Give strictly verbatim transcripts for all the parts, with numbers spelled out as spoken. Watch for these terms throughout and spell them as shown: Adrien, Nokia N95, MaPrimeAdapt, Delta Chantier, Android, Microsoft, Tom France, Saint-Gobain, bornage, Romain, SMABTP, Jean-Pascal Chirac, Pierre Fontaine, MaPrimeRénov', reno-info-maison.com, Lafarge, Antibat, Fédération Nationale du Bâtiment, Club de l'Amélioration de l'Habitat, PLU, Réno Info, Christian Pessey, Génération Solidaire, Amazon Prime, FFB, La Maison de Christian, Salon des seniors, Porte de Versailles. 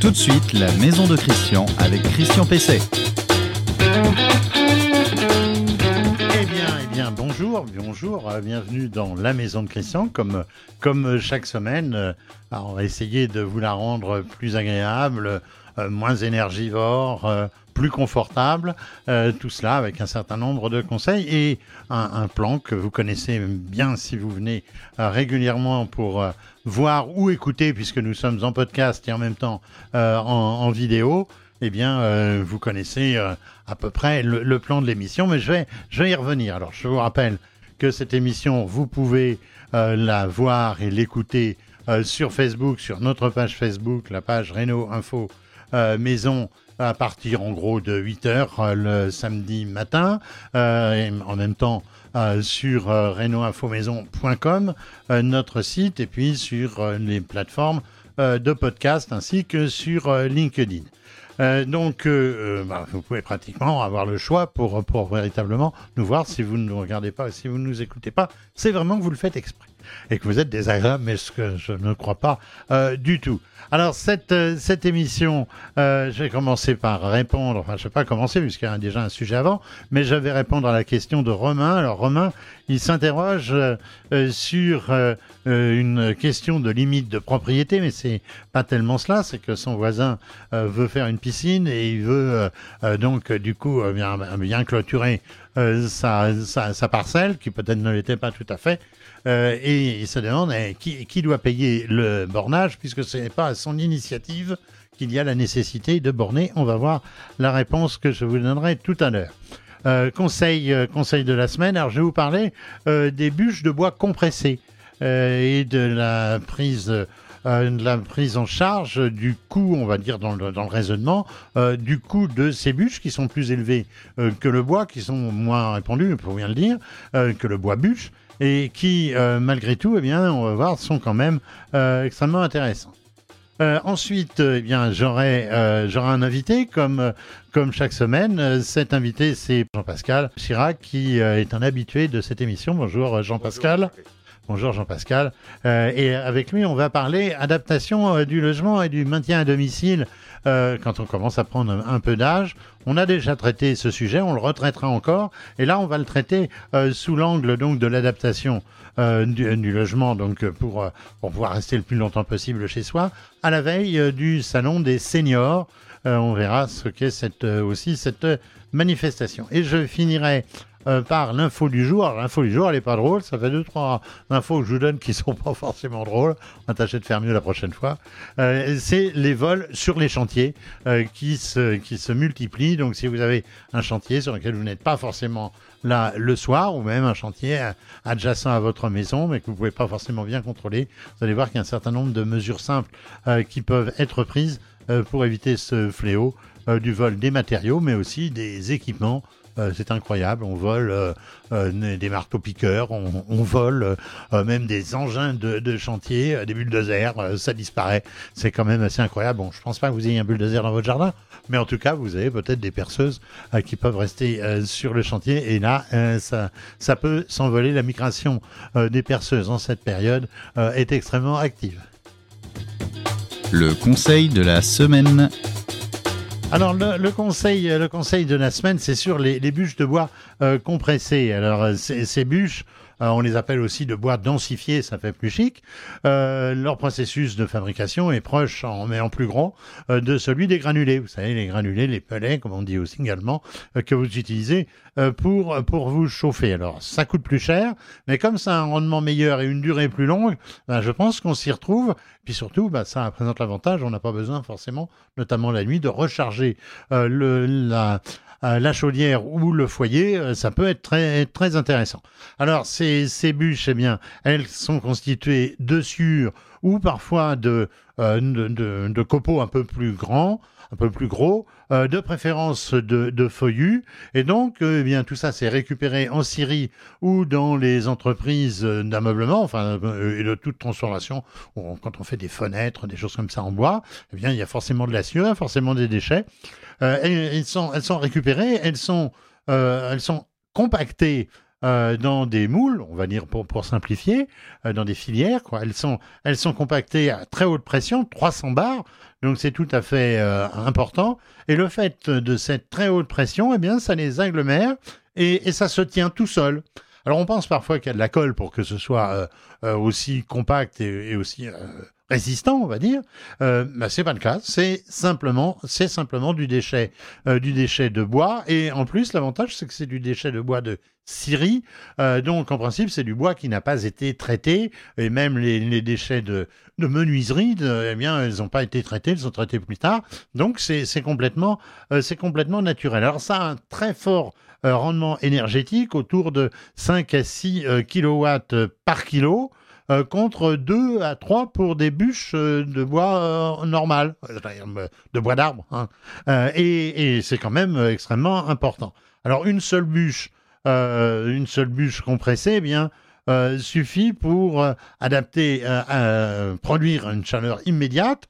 Tout de suite, La Maison de Christian avec Christian Pessey. Eh bien, eh bien, bonjour, bonjour, bienvenue dans La Maison de Christian. Comme, comme chaque semaine, on va essayer de vous la rendre plus agréable, moins énergivore, plus confortable, euh, tout cela avec un certain nombre de conseils et un, un plan que vous connaissez bien si vous venez euh, régulièrement pour euh, voir ou écouter, puisque nous sommes en podcast et en même temps euh, en, en vidéo. Eh bien, euh, vous connaissez euh, à peu près le, le plan de l'émission, mais je vais, je vais y revenir. Alors, je vous rappelle que cette émission, vous pouvez euh, la voir et l'écouter euh, sur Facebook, sur notre page Facebook, la page Réno Info euh, Maison, à partir en gros de huit heures le samedi matin, euh, et en même temps euh, sur euh, reno info maison point com, euh, notre site, et puis sur euh, les plateformes euh, de podcast ainsi que sur euh, LinkedIn. Euh, donc, euh, bah, vous pouvez pratiquement avoir le choix pour, pour véritablement nous voir si vous ne nous regardez pas, si vous ne nous écoutez pas. C'est vraiment que vous le faites exprès et que vous êtes désagréable, mais ce que je ne crois pas euh, du tout. Alors, cette, euh, cette émission, euh, je vais commencer par répondre, enfin, je ne vais pas commencer puisqu'il y a déjà un sujet avant, mais je vais répondre à la question de Romain. Alors, Romain, il s'interroge euh, euh, sur euh, euh, une question de limite de propriété, mais ce n'est pas tellement cela, c'est que son voisin euh, veut faire une piscine et il veut euh, euh, donc, du coup, euh, bien, bien clôturer euh, sa, sa, sa parcelle, qui peut-être ne l'était pas tout à fait. Euh, et il se demande eh, qui, qui doit payer le bornage, puisque ce n'est pas à son initiative qu'il y a la nécessité de borner. On va voir la réponse que je vous donnerai tout à l'heure. Euh, conseil, euh, conseil de la semaine, alors je vais vous parler euh, des bûches de bois compressées euh, et de la prise... Euh, Euh, la prise en charge du coût, on va dire dans le, dans le raisonnement, euh, du coût de ces bûches qui sont plus élevées euh, que le bois, qui sont moins répandues, il faut bien le dire, euh, que le bois bûche, et qui, euh, malgré tout, eh bien, on va voir, sont quand même euh, extrêmement intéressants. Euh, ensuite, eh bien, j'aurai, euh, j'aurai un invité, comme, comme chaque semaine. Cet invité, c'est Jean-Pascal Chirac, qui euh, est un habitué de cette émission. Bonjour Jean-Pascal. Bonjour. Bonjour Jean-Pascal. Euh, et avec lui, on va parler adaptation euh, du logement et du maintien à domicile euh, quand on commence à prendre un peu d'âge. On a déjà traité ce sujet, on le retraitera encore. Et là, on va le traiter euh, sous l'angle donc de l'adaptation euh, du, du logement, donc pour, euh, pour pouvoir rester le plus longtemps possible chez soi, à la veille euh, du Salon des seniors. Euh, on verra ce qu'est cette, euh, aussi cette manifestation. Et je finirai... Euh, par l'info du jour. Alors, l'info du jour, elle n'est pas drôle. Ça fait deux, trois infos que je vous donne qui ne sont pas forcément drôles. On va tâcher de faire mieux la prochaine fois. Euh, c'est les vols sur les chantiers euh, qui se, qui se multiplient. Donc, si vous avez un chantier sur lequel vous n'êtes pas forcément là le soir, ou même un chantier adjacent à votre maison, mais que vous ne pouvez pas forcément bien contrôler, vous allez voir qu'il y a un certain nombre de mesures simples euh, qui peuvent être prises euh, pour éviter ce fléau euh, du vol des matériaux, mais aussi des équipements. Euh, c'est incroyable, on vole euh, euh, des marteaux-piqueurs, on, on vole euh, même des engins de, de chantier, euh, des bulldozers, euh, ça disparaît. C'est quand même assez incroyable. Bon, je ne pense pas que vous ayez un bulldozer dans votre jardin, mais en tout cas, vous avez peut-être des perceuses euh, qui peuvent rester euh, sur le chantier. Et là, euh, ça, ça peut s'envoler. La migration euh, des perceuses en cette période euh, est extrêmement active. Le conseil de la semaine. Alors le, le conseil, le conseil de la semaine, c'est sur les, les bûches de bois euh, compressées. Alors euh, ces, ces bûches, euh, on les appelle aussi de bois densifié, ça fait plus chic. Euh, leur processus de fabrication est proche, en, mais en plus grand, euh, de celui des granulés. Vous savez, les granulés, les pellets, comme on dit aussi également, euh, que vous utilisez euh, pour pour vous chauffer. Alors ça coûte plus cher, mais comme ça a un rendement meilleur et une durée plus longue, ben, je pense qu'on s'y retrouve. Puis surtout, bah, ça présente l'avantage, on n'a pas besoin forcément, notamment la nuit, de recharger euh, le, la, euh, la chaudière ou le foyer. Euh, ça peut être très, très intéressant. Alors, ces, ces bûches, eh bien, elles sont constituées de sures ou parfois de, euh, de, de, de copeaux un peu plus grands, un peu plus gros, euh, de préférence de, de feuillus. Et donc, euh, eh bien, tout ça, c'est récupéré en scierie ou dans les entreprises d'ameublement, enfin, euh, et de toute transformation. On, quand on fait des fenêtres, des choses comme ça en bois, eh bien, il y a forcément de la sciure, forcément des déchets. Euh, et, et sont, elles sont récupérées, elles sont, euh, elles sont compactées euh, dans des moules, on va dire pour, pour simplifier, euh, dans des filières, quoi. Elles sont, elles sont compactées à très haute pression, trois cents bars, donc c'est tout à fait euh, important. Et le fait de cette très haute pression, eh bien, ça les agglomère et, et ça se tient tout seul. Alors on pense parfois qu'il y a de la colle pour que ce soit euh, euh, aussi compact et, et aussi euh, résistant, on va dire. Euh, bah, c'est pas le cas. C'est simplement, c'est simplement du déchet, euh, du déchet de bois. Et en plus, l'avantage, c'est que c'est du déchet de bois de scierie. Euh, donc en principe, c'est du bois qui n'a pas été traité. Et même les, les déchets de, de menuiserie, de, eh bien, ils n'ont pas été traités. Ils sont traités plus tard. Donc c'est, c'est complètement, euh, c'est complètement naturel. Alors ça a un très fort Euh, rendement énergétique autour de cinq à six euh, kilowatts par kilo euh, contre deux à trois pour des bûches euh, de bois euh, normales, de bois d'arbre. Hein. Euh, et et c'est quand même euh, extrêmement important. Alors une seule bûche, euh, une seule bûche compressée, eh bien, euh, suffit pour euh, adapter, euh, euh, produire une chaleur immédiate,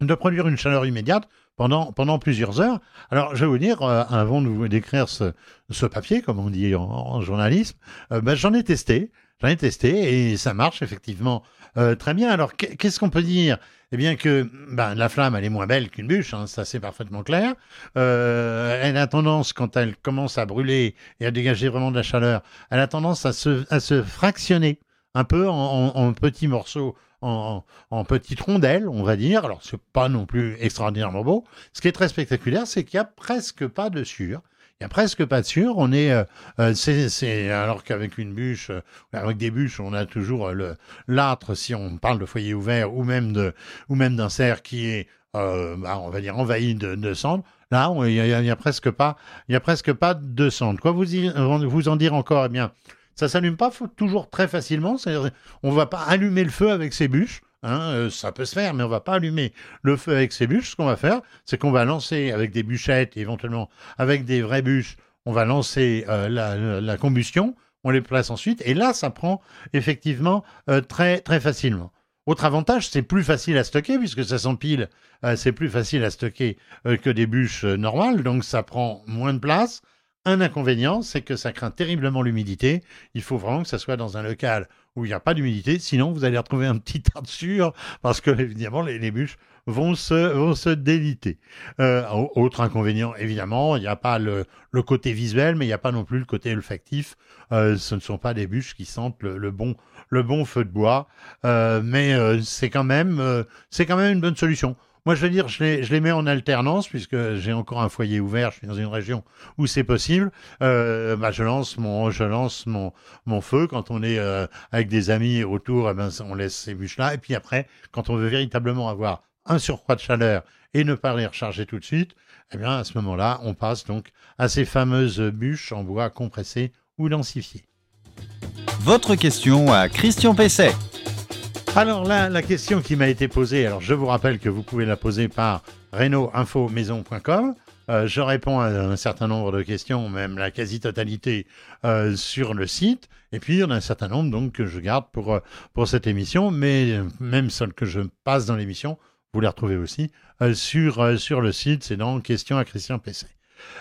de produire une chaleur immédiate Pendant, pendant plusieurs heures. Alors, je vais vous dire, euh, avant de vous décrire ce, ce papier, comme on dit en, en journalisme, euh, ben, j'en ai testé, j'en ai testé, et ça marche effectivement euh, très bien. Alors, qu'est-ce qu'on peut dire ? Eh bien que ben, la flamme, elle est moins belle qu'une bûche, hein, ça c'est parfaitement clair. Euh, elle a tendance, quand elle commence à brûler et à dégager vraiment de la chaleur, elle a tendance à se, à se fractionner un peu en, en, en petits morceaux, En, en petites rondelles, on va dire. Alors, c'est pas non plus extraordinairement beau. Ce qui est très spectaculaire, c'est qu'il n'y a presque pas de sciure. Il n'y a presque pas de sciure. On est, euh, c'est, c'est, alors qu'avec une bûche, euh, avec des bûches, on a toujours le, l'âtre, si on parle de foyer ouvert, ou même, de, ou même d'un cerf qui est, euh, bah, on va dire, envahi de, de cendres. Là, il n'y a, a, a presque pas, il n'y a presque pas de cendres. Quoi vous, y, vous en dire encore ? Eh bien, ça ne s'allume pas toujours très facilement, c'est-à-dire on ne va pas allumer le feu avec ses bûches, hein, euh, ça peut se faire, mais on ne va pas allumer le feu avec ses bûches. Ce qu'on va faire, c'est qu'on va lancer avec des bûchettes, éventuellement avec des vraies bûches, on va lancer euh, la, la combustion, on les place ensuite, et là ça prend effectivement euh, très, très facilement. Autre avantage, c'est plus facile à stocker, puisque ça s'empile, euh, c'est plus facile à stocker euh, que des bûches euh, normales, donc ça prend moins de place. Un inconvénient, c'est que ça craint terriblement l'humidité. Il faut vraiment que ça soit dans un local où il n'y a pas d'humidité, sinon vous allez retrouver un petit tas de sueur, parce que évidemment les, les bûches vont se, vont se déliter. Euh, autre inconvénient, évidemment, il n'y a pas le, le côté visuel, mais il n'y a pas non plus le côté olfactif. Euh, ce ne sont pas des bûches qui sentent le, le, bon, le bon feu de bois, euh, mais euh, c'est quand même, euh, c'est quand même une bonne solution. Moi, je veux dire, je les, je les mets en alternance, puisque j'ai encore un foyer ouvert, je suis dans une région où c'est possible. Euh, bah, je lance, mon, je lance mon, mon feu. Quand on est euh, avec des amis autour, eh ben, on laisse ces bûches-là. Et puis après, quand on veut véritablement avoir un surcroît de chaleur et ne pas les recharger tout de suite, eh bien, à ce moment-là, on passe donc à ces fameuses bûches en bois compressées ou densifiées. Votre question à Christian Pessey. Alors là, la question qui m'a été posée, alors je vous rappelle que vous pouvez la poser par reno info maison point com. Euh, je réponds à un certain nombre de questions, même la quasi-totalité, euh, sur le site. Et puis, il y en a un certain nombre donc, que je garde pour, pour cette émission, mais même celles que je passe dans l'émission, vous les retrouvez aussi euh, sur, euh, sur le site. C'est dans Question à Christian Pessey.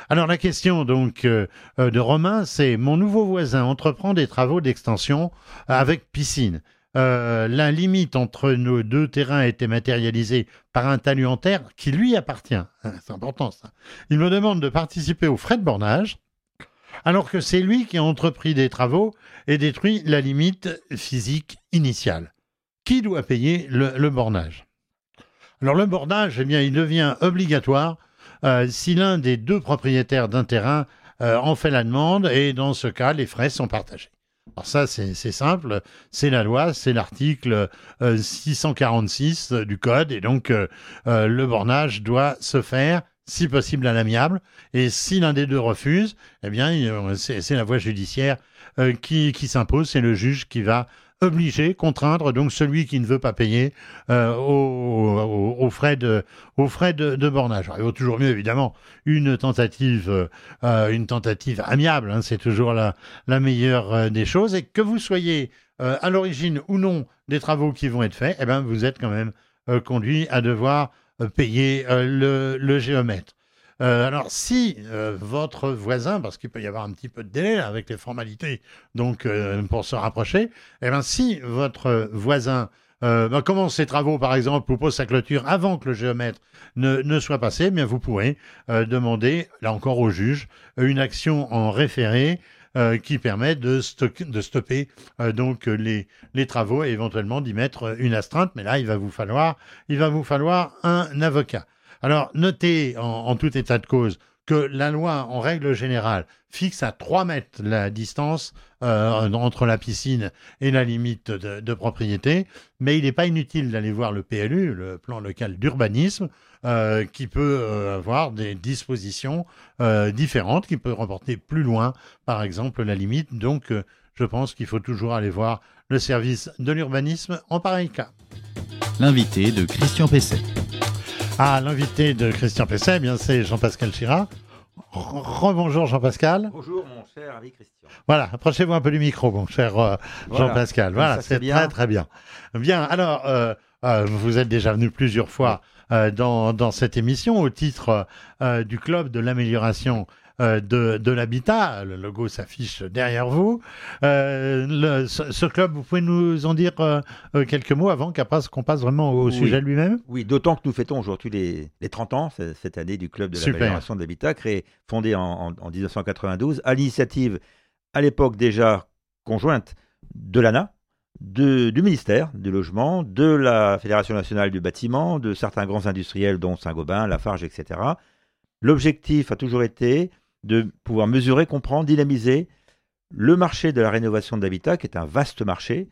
Alors la question donc euh, de Romain, c'est « Mon nouveau voisin entreprend des travaux d'extension avec piscine ». Euh, la limite entre nos deux terrains a été matérialisée par un talus en terre qui lui appartient. C'est important ça. Il me demande de participer aux frais de bornage, alors que c'est lui qui a entrepris des travaux et détruit la limite physique initiale. Qui doit payer le, le bornage ? Alors le bornage, eh bien, il devient obligatoire euh, si l'un des deux propriétaires d'un terrain euh, en fait la demande, et dans ce cas, les frais sont partagés. Alors ça, c'est, c'est simple, c'est la loi, c'est l'article euh, six cent quarante-six du Code, et donc euh, euh, le bornage doit se faire, si possible, à l'amiable, et si l'un des deux refuse, eh bien, il, c'est, c'est la voie judiciaire euh, qui, qui s'impose, c'est le juge qui va obliger, contraindre, donc celui qui ne veut pas payer euh, aux, aux, aux frais de, aux frais de, de bornage. Alors, il vaut toujours mieux, évidemment, une tentative, euh, une tentative amiable, hein, c'est toujours la, la meilleure euh, des choses. Et que vous soyez euh, à l'origine ou non des travaux qui vont être faits, eh ben, vous êtes quand même euh, conduit à devoir euh, payer euh, le, le géomètre. Euh, alors, si euh, votre voisin, parce qu'il peut y avoir un petit peu de délai là, avec les formalités, donc euh, pour se rapprocher, eh bien, si votre voisin euh, ben, commence ses travaux, par exemple, ou pose sa clôture avant que le géomètre ne, ne soit passé, eh bien, vous pourrez euh, demander, là encore au juge, une action en référé euh, qui permet de, stocker, de stopper euh, donc, les, les travaux et éventuellement d'y mettre une astreinte. Mais là, il va vous falloir, il va vous falloir un avocat. Alors, notez en, en tout état de cause que la loi, en règle générale, fixe à trois mètres la distance euh, entre la piscine et la limite de, de propriété, mais il n'est pas inutile d'aller voir le P L U, le plan local d'urbanisme, euh, qui peut euh, avoir des dispositions euh, différentes, qui peut reporter plus loin, par exemple, la limite. Donc, euh, je pense qu'il faut toujours aller voir le service de l'urbanisme en pareil cas. L'invité de Christian Pessey. Ah, l'invité de Christian Pessey, eh bien c'est Jean-Pascal Chirac. Rebonjour Jean-Pascal. Bonjour mon cher ami Christian. Voilà, approchez-vous un peu du micro, mon cher euh, voilà. Jean-Pascal. Voilà, ça, c'est, c'est bien. Très très bien. Bien, alors, euh, euh, vous êtes déjà venu plusieurs fois euh, dans, dans cette émission au titre euh, du Club de l'Amélioration euh, de, de l'Habitat. Le logo s'affiche derrière vous. Euh, le, ce, ce club, vous pouvez nous en dire euh, quelques mots avant qu'on passe vraiment au oui. sujet lui-même ? Oui, d'autant que nous fêtons aujourd'hui les, les trente ans, cette année, du Club de l'Amélioration de l'Habitat, créé, fondé en, en, en dix-neuf cent quatre-vingt-douze, à l'initiative, à l'époque déjà conjointe, de l'A N A, de, du ministère du Logement, de la Fédération Nationale du Bâtiment, de certains grands industriels, dont Saint-Gobain, Lafarge, et cetera. L'objectif a toujours été de pouvoir mesurer, comprendre, dynamiser le marché de la rénovation de l'habitat, qui est un vaste marché,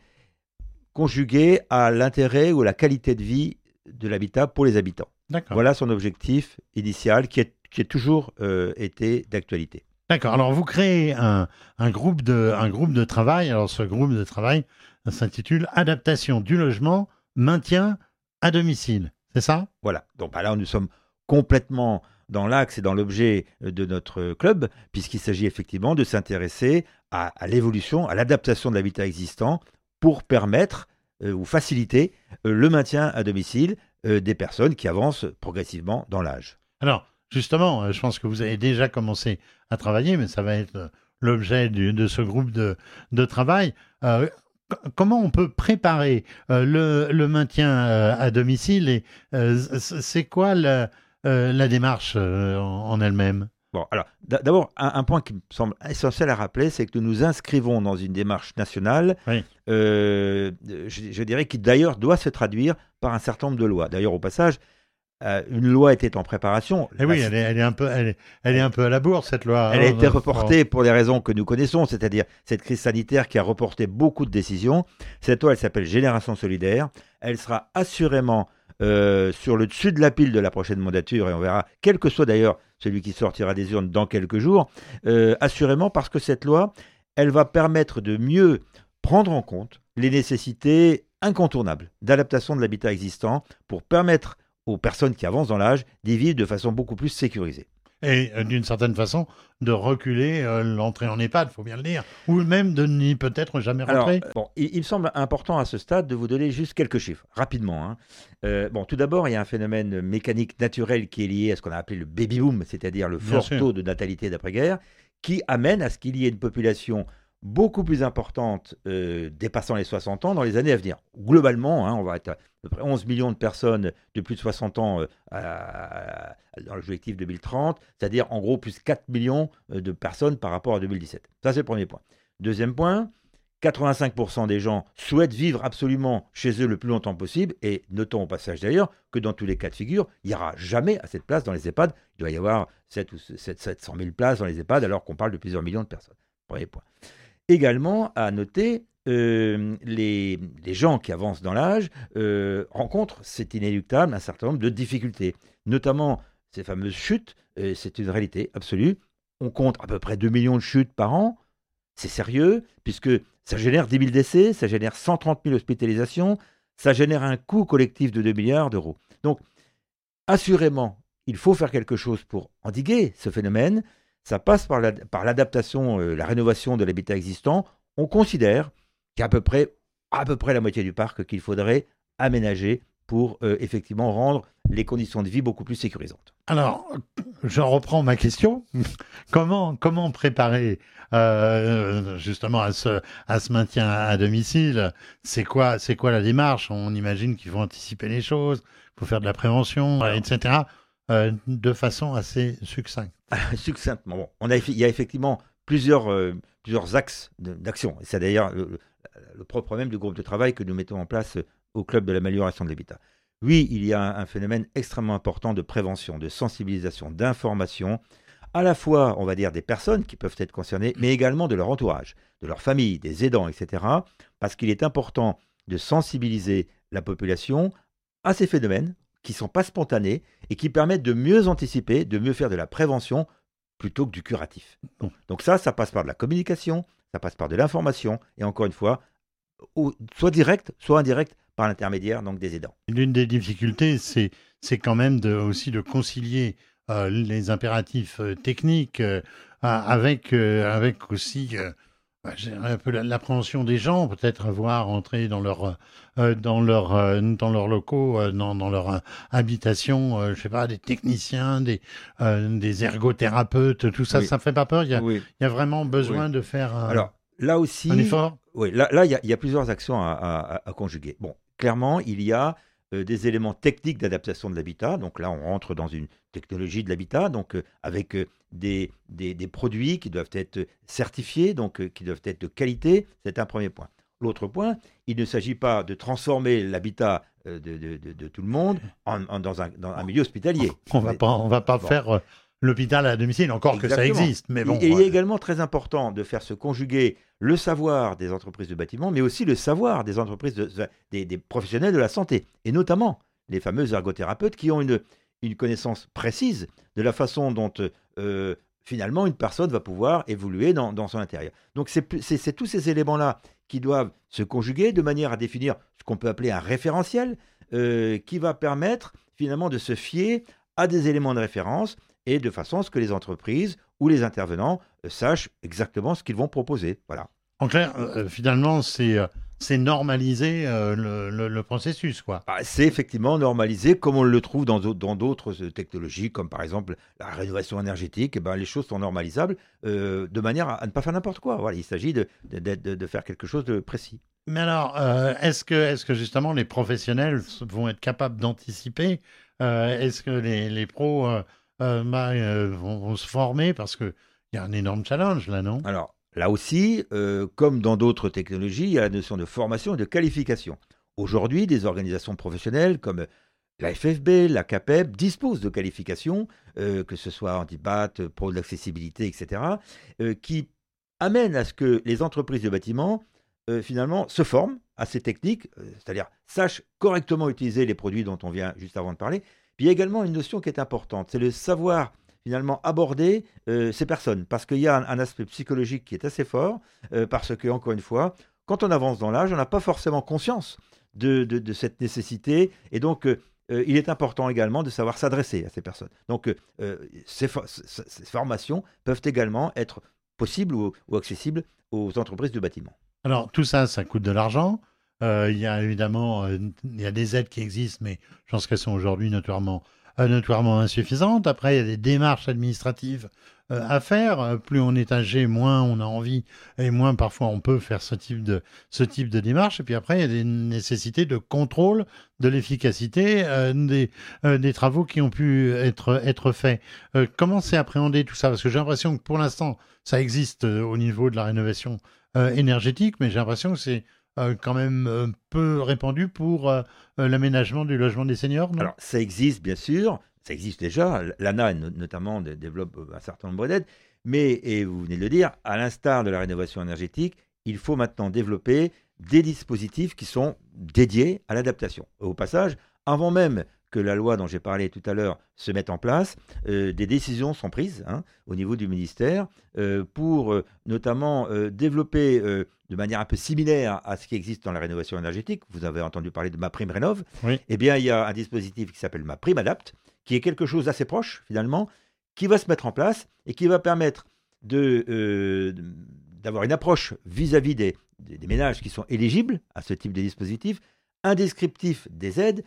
conjugué à l'intérêt ou à la qualité de vie de l'habitat pour les habitants. D'accord. Voilà son objectif initial qui, est, qui a toujours euh, été d'actualité. D'accord. Alors, vous créez un, un, groupe de, un groupe de travail. Alors, ce groupe de travail s'intitule « Adaptation du logement, maintien à domicile ». C'est ça ? Voilà. Donc, bah là, nous sommes complètement dans l'axe et dans l'objet de notre club, puisqu'il s'agit effectivement de s'intéresser à, à l'évolution, à l'adaptation de l'habitat existant pour permettre euh, ou faciliter euh, le maintien à domicile euh, des personnes qui avancent progressivement dans l'âge. Alors, justement, je pense que vous avez déjà commencé à travailler, mais ça va être l'objet du, de ce groupe de, de travail. Euh, Comment on peut préparer euh, le, le maintien euh, à domicile et euh, c'est quoi la, euh, la démarche euh, en elle-même ? Bon, alors d'abord, un, un point qui me semble essentiel à rappeler, c'est que nous nous inscrivons dans une démarche nationale, oui. euh, je, je dirais, qui d'ailleurs doit se traduire par un certain nombre de lois. D'ailleurs, au passage, euh, une loi était en préparation. Et oui, elle est, elle, est un peu, elle, est, elle est un peu à la bourre, cette loi. Elle a été reportée pour les raisons que nous connaissons, c'est-à-dire cette crise sanitaire qui a reporté beaucoup de décisions. Cette loi, elle s'appelle Génération Solidaire. Elle sera assurément Euh, sur le dessus de la pile de la prochaine mandature, et on verra, quel que soit d'ailleurs celui qui sortira des urnes dans quelques jours, euh, assurément parce que cette loi, elle va permettre de mieux prendre en compte les nécessités incontournables d'adaptation de l'habitat existant pour permettre aux personnes qui avancent dans l'âge d'y vivre de façon beaucoup plus sécurisée. Et euh, d'une certaine façon, de reculer euh, l'entrée en EHPAD, il faut bien le dire, ou même de n'y peut-être jamais rentrer. Alors, bon, il, il me semble important à ce stade de vous donner juste quelques chiffres, rapidement. Hein. Euh, bon, tout d'abord, il y a un phénomène mécanique naturel qui est lié à ce qu'on a appelé le baby-boom, c'est-à-dire le fort taux de natalité d'après-guerre, qui amène à ce qu'il y ait une population beaucoup plus importante euh, dépassant les soixante ans dans les années à venir. Globalement, hein, on va être à peu près onze millions de personnes de plus de soixante ans euh, à, à, dans l'objectif deux mille trente, c'est-à-dire en gros plus quatre millions de personnes par rapport à deux mille dix-sept. Ça, c'est le premier point. Deuxième point, quatre-vingt-cinq pour cent des gens souhaitent vivre absolument chez eux le plus longtemps possible, et notons au passage d'ailleurs que dans tous les cas de figure, il n'y aura jamais assez de places dans les EHPAD. Il doit y avoir sept ou sept, sept cent mille places dans les EHPAD alors qu'on parle de plusieurs millions de personnes. Premier point. Également, à noter, euh, les, les gens qui avancent dans l'âge euh, rencontrent, c'est inéluctable, un certain nombre de difficultés, notamment ces fameuses chutes, euh, c'est une réalité absolue. On compte à peu près deux millions de chutes par an, c'est sérieux, puisque ça génère dix mille décès, ça génère cent trente mille hospitalisations, ça génère un coût collectif de deux milliards d'euros. Donc, assurément, il faut faire quelque chose pour endiguer ce phénomène. Ça passe par, la, par l'adaptation, euh, la rénovation de l'habitat existant. On considère qu'à peu près, à peu près la moitié du parc qu'il faudrait aménager pour euh, effectivement rendre les conditions de vie beaucoup plus sécurisantes. Alors, je reprends ma question. Comment, comment préparer euh, justement à ce, à ce maintien à domicile ? C'est quoi, c'est quoi la démarche ? On imagine qu'il faut anticiper les choses, il faut faire de la prévention, voilà. et cetera. Euh, de façon assez succincte. Succinctement. Bon, on a, il y a effectivement plusieurs, euh, plusieurs axes de, d'action. Et c'est d'ailleurs le, le propre même du groupe de travail que nous mettons en place au Club de l'Amélioration de l'Habitat. Oui, il y a un, un phénomène extrêmement important de prévention, de sensibilisation, d'information, à la fois, on va dire, des personnes qui peuvent être concernées, mais également de leur entourage, de leur famille, des aidants, et cetera. Parce qu'il est important de sensibiliser la population à ces phénomènes qui ne sont pas spontanés et qui permettent de mieux anticiper, de mieux faire de la prévention plutôt que du curatif. Donc ça, ça passe par de la communication, ça passe par de l'information et encore une fois, soit direct, soit indirect, par l'intermédiaire donc des aidants. L'une des difficultés, c'est, c'est quand même de, aussi de concilier euh, les impératifs euh, techniques euh, avec, euh, avec aussi... Euh, un peu l'appréhension des gens, peut-être voir entrer dans leur euh, dans leur euh, dans leurs locaux, euh, dans dans leur habitation, euh, je sais pas, des techniciens, des euh, des ergothérapeutes, tout ça, oui. Ça fait pas peur. Il y a oui. il y a vraiment besoin oui. de faire. Un, Alors là aussi, un effort. Oui, là là il y a, il y a plusieurs actions à, à, à conjuguer. Bon, clairement il y a euh, des éléments techniques d'adaptation de l'habitat. Donc là on rentre dans une technologie de l'habitat, donc euh, avec euh, Des, des, des produits qui doivent être certifiés, donc euh, qui doivent être de qualité, c'est un premier point. L'autre point, il ne s'agit pas de transformer l'habitat euh, de, de, de, de tout le monde en, en, dans, un, dans un milieu hospitalier. On ne va pas, on va pas bon. faire euh, l'hôpital à domicile, encore Exactement. Que ça existe. Mais bon, et, et ouais. il est également très important de faire se conjuguer le savoir des entreprises de bâtiment, mais aussi le savoir des entreprises, de, des, des professionnels de la santé, et notamment les fameux ergothérapeutes qui ont une, une connaissance précise de la façon dont... Euh, Euh, finalement, une personne va pouvoir évoluer dans, dans son intérieur. Donc, c'est, c'est, c'est tous ces éléments-là qui doivent se conjuguer de manière à définir ce qu'on peut appeler un référentiel euh, qui va permettre finalement de se fier à des éléments de référence et de façon à ce que les entreprises ou les intervenants euh, sachent exactement ce qu'ils vont proposer. Voilà. En clair, euh, finalement, c'est... Euh... C'est normaliser euh, le, le, le processus, quoi. Ah, c'est effectivement normalisé, comme on le trouve dans, dans d'autres technologies, comme par exemple la rénovation énergétique. Eh ben, les choses sont normalisables euh, de manière à, à ne pas faire n'importe quoi. Voilà, il s'agit de, de, de, de faire quelque chose de précis. Mais alors, euh, est-ce que, est-ce que justement les professionnels vont être capables d'anticiper ? euh, Est-ce que les, les pros euh, euh, bah, euh, vont, vont se former ? Parce qu'il y a un énorme challenge, là, non ? Alors, là aussi, euh, comme dans d'autres technologies, il y a la notion de formation et de qualification. Aujourd'hui, des organisations professionnelles comme la F F B, la CAPEB disposent de qualifications, euh, que ce soit Antibat, pro de l'accessibilité, et cetera, euh, qui amènent à ce que les entreprises de bâtiment, euh, finalement, se forment à ces techniques, euh, c'est-à-dire sachent correctement utiliser les produits dont on vient juste avant de parler. Puis il y a également une notion qui est importante, c'est le savoir finalement aborder euh, ces personnes, parce qu'il y a un, un aspect psychologique qui est assez fort, euh, parce que, encore une fois, quand on avance dans l'âge, on n'a pas forcément conscience de, de, de cette nécessité, et donc euh, il est important également de savoir s'adresser à ces personnes. Donc euh, ces, for- ces formations peuvent également être possibles ou, ou accessibles aux entreprises de bâtiment. Alors tout ça, ça coûte de l'argent. Euh, il y a évidemment euh, il y a des aides qui existent, mais je pense qu'elles sont aujourd'hui notoirement notoirement insuffisante. Après, il y a des démarches administratives euh, à faire. Plus on est âgé, moins on a envie et moins parfois on peut faire ce type de, ce type de démarche. Et puis après, il y a des nécessités de contrôle de l'efficacité euh, des, euh, des travaux qui ont pu être, être faits. Euh, comment c'est appréhendé tout ça ? Parce que j'ai l'impression que pour l'instant, ça existe euh, au niveau de la rénovation euh, énergétique, mais j'ai l'impression que c'est Euh, quand même euh, peu répandu pour euh, euh, l'aménagement du logement des seniors, non ? Alors, ça existe, bien sûr. Ça existe déjà. L'A N A, notamment, développe un certain nombre d'aides. Mais, et vous venez de le dire, à l'instar de la rénovation énergétique, il faut maintenant développer des dispositifs qui sont dédiés à l'adaptation. Au passage, avant même que la loi dont j'ai parlé tout à l'heure se mette en place, euh, des décisions sont prises hein, au niveau du ministère euh, pour euh, notamment euh, développer euh, de manière un peu similaire à ce qui existe dans la rénovation énergétique. Vous avez entendu parler de MaPrimeRénov'. Oui. Eh bien, il y a un dispositif qui s'appelle MaPrimeAdapt, qui est quelque chose d'assez proche finalement, qui va se mettre en place et qui va permettre de, euh, d'avoir une approche vis-à-vis des, des ménages qui sont éligibles à ce type de dispositif, un descriptif des aides,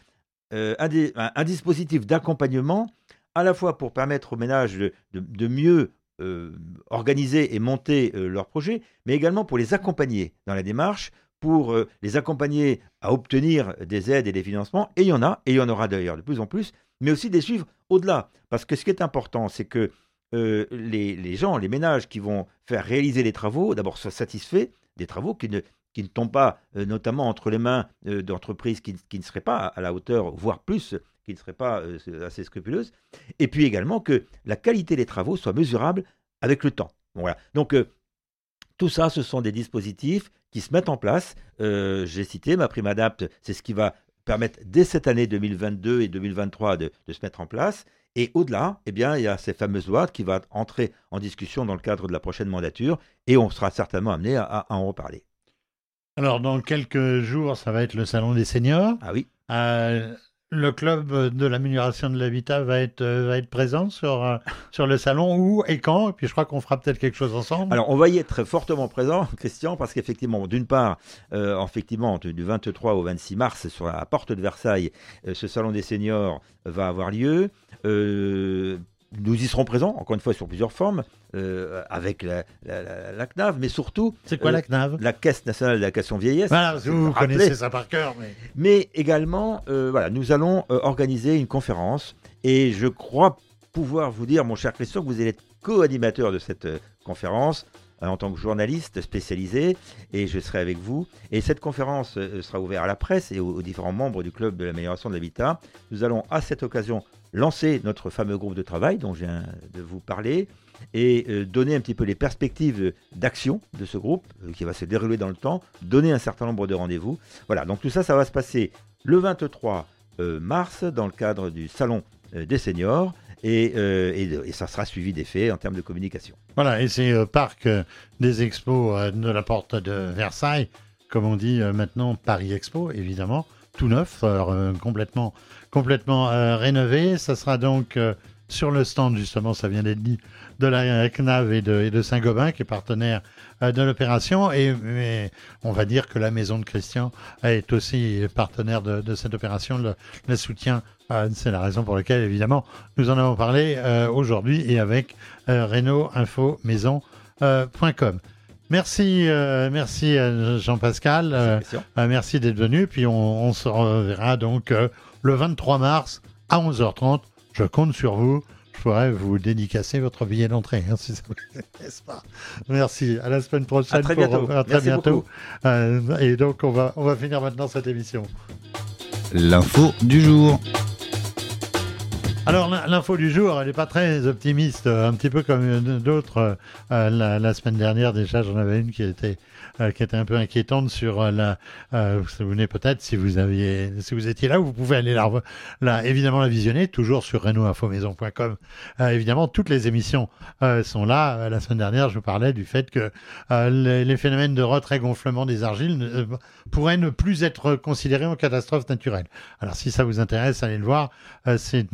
euh, un, des, un, un dispositif d'accompagnement à la fois pour permettre aux ménages de, de, de mieux euh, organiser et monter euh, leurs projets, mais également pour les accompagner dans la démarche, pour euh, les accompagner à obtenir des aides et des financements. Et il y en a, et il y en aura d'ailleurs de plus en plus, mais aussi des suivre au-delà. Parce que ce qui est important, c'est que euh, les, les gens, les ménages qui vont faire réaliser les travaux, d'abord soient satisfaits des travaux qui ne, qui ne tombent pas, euh, notamment entre les mains euh, d'entreprises qui, qui ne seraient pas à la hauteur, voire plus, qui ne seraient pas euh, assez scrupuleuses. Et puis également que la qualité des travaux soit mesurable avec le temps. Voilà. Donc, euh, tout ça, ce sont des dispositifs qui se mettent en place. Euh, j'ai cité MaPrimeAdapt, c'est ce qui va permettre dès cette année deux mille vingt-deux et deux mille vingt-trois de, de se mettre en place. Et au-delà, eh bien, il y a ces fameuses lois qui vont entrer en discussion dans le cadre de la prochaine mandature et on sera certainement amené à, à en reparler. Alors, dans quelques jours, ça va être le Salon des seniors. Ah oui. Euh, le Club de l'Amélioration de l'Habitat va être, va être présent sur, sur le salon, où et quand? Et puis, je crois qu'on fera peut-être quelque chose ensemble. Alors, on va y être fortement présent, Christian, parce qu'effectivement, d'une part, euh, effectivement, du vingt-trois au vingt-six mars, sur la Porte de Versailles, euh, ce Salon des seniors va avoir lieu. Euh, nous y serons présents, encore une fois, sur plusieurs formes, euh, avec la, la, la, la C N A V, mais surtout... C'est quoi euh, la C N A V? La Caisse Nationale d'Assurance Vieillesse. Voilà, si vous, vous connaissez ça par cœur. Mais, mais également, euh, voilà, nous allons euh, organiser une conférence, et je crois pouvoir vous dire, mon cher Christian, que vous allez être co-animateur de cette euh, conférence, euh, en tant que journaliste spécialisé, et je serai avec vous. Et cette conférence euh, sera ouverte à la presse et aux, aux différents membres du Club de l'Amélioration de l'Habitat. Nous allons, à cette occasion, lancer notre fameux groupe de travail dont je viens de vous parler et euh, donner un petit peu les perspectives d'action de ce groupe euh, qui va se dérouler dans le temps, donner un certain nombre de rendez-vous. Voilà, donc tout ça, ça va se passer le vingt-trois euh, mars dans le cadre du Salon euh, des seniors et, euh, et, et ça sera suivi d'effets en termes de communication. Voilà, et c'est euh, parc euh, des expos euh, de la Porte de Versailles, comme on dit euh, maintenant Paris Expo, évidemment. Tout neuf, euh, complètement, complètement euh, rénové. Ça sera donc euh, sur le stand, justement, ça vient d'être dit, de la C N A V et de, et de Saint-Gobain, qui est partenaire euh, de l'opération. Et, et on va dire que la Maison de Christian est aussi partenaire de, de cette opération, le, le soutien. Euh, c'est la raison pour laquelle, évidemment, nous en avons parlé euh, aujourd'hui et avec euh, reno info maison point com. Merci, euh, merci Jean-Pascal, euh, euh, merci d'être venu, puis on, on se reverra donc euh, le vingt-trois mars à onze heures trente, je compte sur vous, je pourrai vous dédicacer votre billet d'entrée, hein, si ça vous intéresse pas. Merci, à la semaine prochaine, à très pour, bientôt, à très bientôt. Euh, et donc on va, on va finir maintenant cette émission. L'info du jour. Alors l'info du jour, elle n'est pas très optimiste, un petit peu comme d'autres. Euh, la, la semaine dernière déjà, j'en avais une qui était, euh, qui était un peu inquiétante sur euh, la. Euh, vous vous souvenez peut-être, si vous aviez, si vous étiez là, vous pouvez aller la, la évidemment la visionner, toujours sur reno info maison point com. Euh, évidemment, toutes les émissions euh, sont là. Euh, la semaine dernière, je vous parlais du fait que euh, les, les phénomènes de retrait-gonflement des argiles ne, euh, pourraient ne plus être considérés en catastrophe naturelle. Alors si ça vous intéresse, allez le voir. Euh, c'est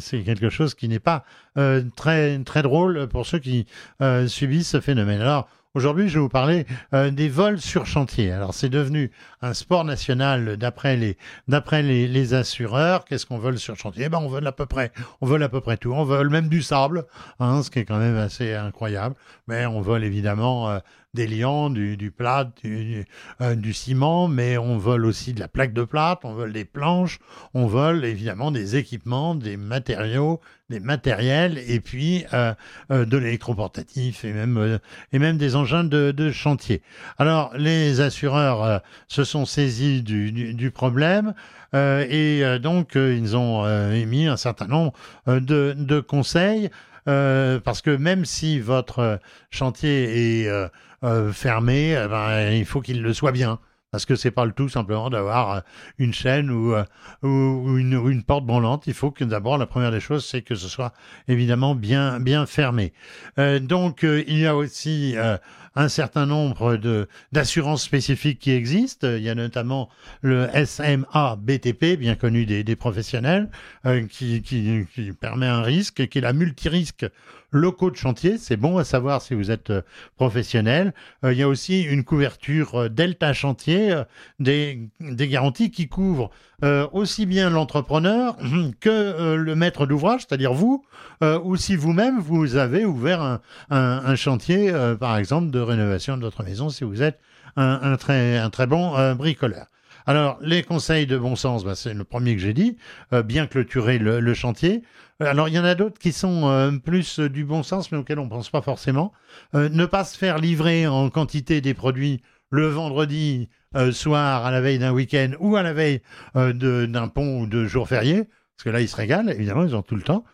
C'est quelque chose qui n'est pas euh, très, très drôle pour ceux qui euh, subissent ce phénomène. Alors, aujourd'hui, je vais vous parler euh, des vols sur chantier. Alors, c'est devenu un sport national d'après les, d'après les, les assureurs. Qu'est-ce qu'on vole sur chantier? Eh ben, on vole à peu près, on vole à peu près tout. On vole même du sable, hein, ce qui est quand même assez incroyable. Mais on vole évidemment... Euh, des liants, du, du plâtre, du, du, euh, du ciment, mais on vole aussi de la plaque de plâtre, on vole des planches, on vole évidemment des équipements, des matériaux, des matériels, et puis euh, euh, de l'électroportatif et même, euh, et même des engins de, de chantier. Alors, les assureurs euh, se sont saisis du, du, du problème euh, et euh, donc euh, ils ont euh, émis un certain nombre euh, de, de conseils euh, parce que même si votre chantier est... Euh, Euh, fermé, euh, ben, il faut qu'il le soit bien. Parce que c'est pas le tout simplement d'avoir une chaîne ou, ou, ou, une, ou une porte branlante. Il faut que d'abord, la première des choses, c'est que ce soit évidemment bien, bien fermé. Euh, donc, euh, il y a aussi euh, un certain nombre de d'assurances spécifiques qui existent. Il y a notamment le S M A B T P, bien connu des, des professionnels, euh, qui, qui, qui permet un risque, qui est la multirisque locaux de chantier. C'est bon à savoir si vous êtes euh, professionnel. Euh, il y a aussi une couverture euh, Delta Chantier, euh, des, des garanties qui couvrent euh, aussi bien l'entrepreneur que euh, le maître d'ouvrage, c'est-à-dire vous, euh, ou si vous-même, vous avez ouvert un, un, un chantier, euh, par exemple, de rénovation de votre maison, si vous êtes un, un, très, un très bon euh, bricoleur. Alors, les conseils de bon sens, ben, c'est le premier que j'ai dit, euh, bien clôturer le, le chantier. Alors, il y en a d'autres qui sont euh, plus du bon sens, mais auxquels on ne pense pas forcément. Euh, ne pas se faire livrer en quantité des produits le vendredi euh, soir, à la veille d'un week-end ou à la veille euh, de, d'un pont ou de jour férié. Parce que là, ils se régalent, évidemment, ils ont tout le temps.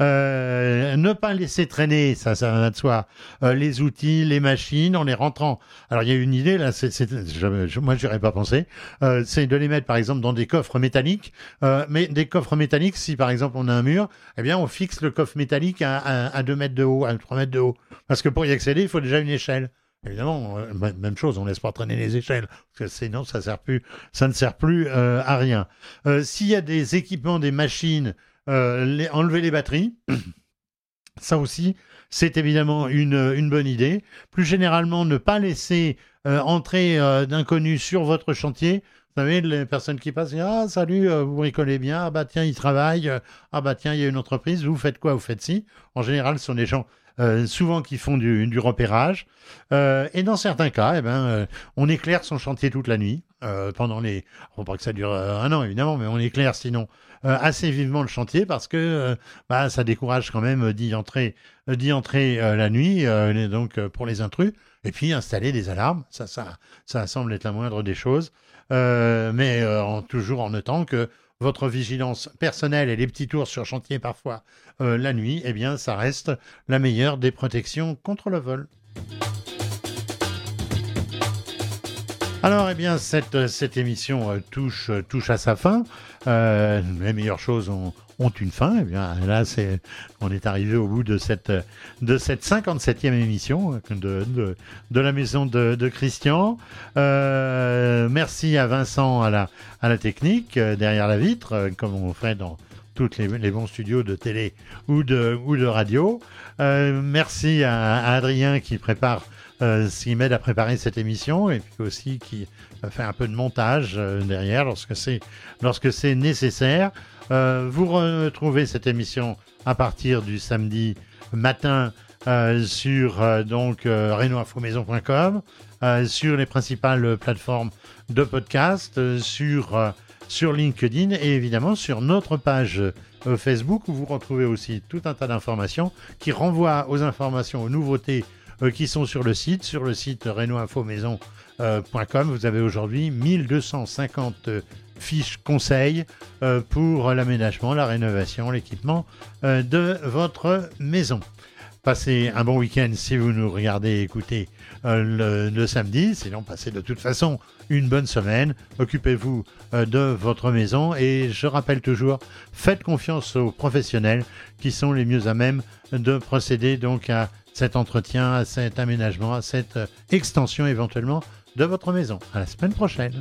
Euh, ne pas laisser traîner, ça, ça va de soi, euh, les outils, les machines, en les rentrant. Alors, il y a une idée, là, c'est, c'est, je, je, moi, je n'aurais pas pensé, euh, c'est de les mettre, par exemple, dans des coffres métalliques. Euh, mais des coffres métalliques, si, par exemple, on a un mur, eh bien, on fixe le coffre métallique à, à, à deux mètres de haut, à trois mètres de haut. Parce que pour y accéder, il faut déjà une échelle. Évidemment, euh, même chose, on laisse pas traîner les échelles, parce que sinon ça sert plus, ça ne sert plus euh, à rien. Euh, s'il y a des équipements, des machines, euh, les, enlever les batteries, ça aussi, c'est évidemment une, une bonne idée. Plus généralement, ne pas laisser euh, entrer euh, d'inconnus sur votre chantier. Vous savez, les personnes qui passent, ah salut, euh, vous bricolez bien, ah bah tiens, ils travaillent, euh, ah bah tiens, il y a une entreprise, vous faites quoi, vous faites ci. En général, ce sont des gens Euh, souvent qui font du, du repérage. Euh, et dans certains cas, eh ben, euh, on éclaire son chantier toute la nuit. Euh, pendant les... Bon, pas que ça dure euh, un an, évidemment, mais on éclaire sinon euh, assez vivement le chantier parce que euh, bah, ça décourage quand même d'y entrer, d'y entrer euh, la nuit, euh, donc euh, pour les intrus. Et puis, installer des alarmes, ça, ça, ça semble être la moindre des choses. Euh, mais euh, en, toujours en notant que votre vigilance personnelle et les petits tours sur chantier parfois euh, la nuit, eh bien, ça reste la meilleure des protections contre le vol. Alors, eh bien, cette, cette émission euh, touche, touche à sa fin. Euh, les meilleures choses ont, ont une fin. Eh bien, là, c'est, on est arrivé au bout de cette, de cette cinquante-septième émission de, de, de la maison de, de Christian. Euh, merci à Vincent, à la, à la technique, euh, derrière la vitre, euh, comme on fait dans toutes les, les bons studios de télé ou de, ou de radio. Euh, merci à, à Adrien qui prépare Euh, ce qui m'aide à préparer cette émission et puis aussi qui euh, fait un peu de montage euh, derrière lorsque c'est, lorsque c'est nécessaire. Euh, vous retrouvez cette émission à partir du samedi matin euh, sur euh, donc euh, reno info maison point com, euh, sur les principales plateformes de podcast, euh, sur, euh, sur LinkedIn et évidemment sur notre page euh, Facebook où vous retrouvez aussi tout un tas d'informations qui renvoient aux informations, aux nouveautés qui sont sur le site, sur le site reno info maison point com. Vous avez aujourd'hui mille deux cent cinquante fiches conseils pour l'aménagement, la rénovation, l'équipement de votre maison. Passez un bon week-end si vous nous regardez et écoutez le, le samedi. Sinon, passez de toute façon une bonne semaine. Occupez-vous de votre maison. Et je rappelle toujours, faites confiance aux professionnels qui sont les mieux à même de procéder donc à cet entretien, à cet aménagement, à cette extension éventuellement de votre maison. À la semaine prochaine.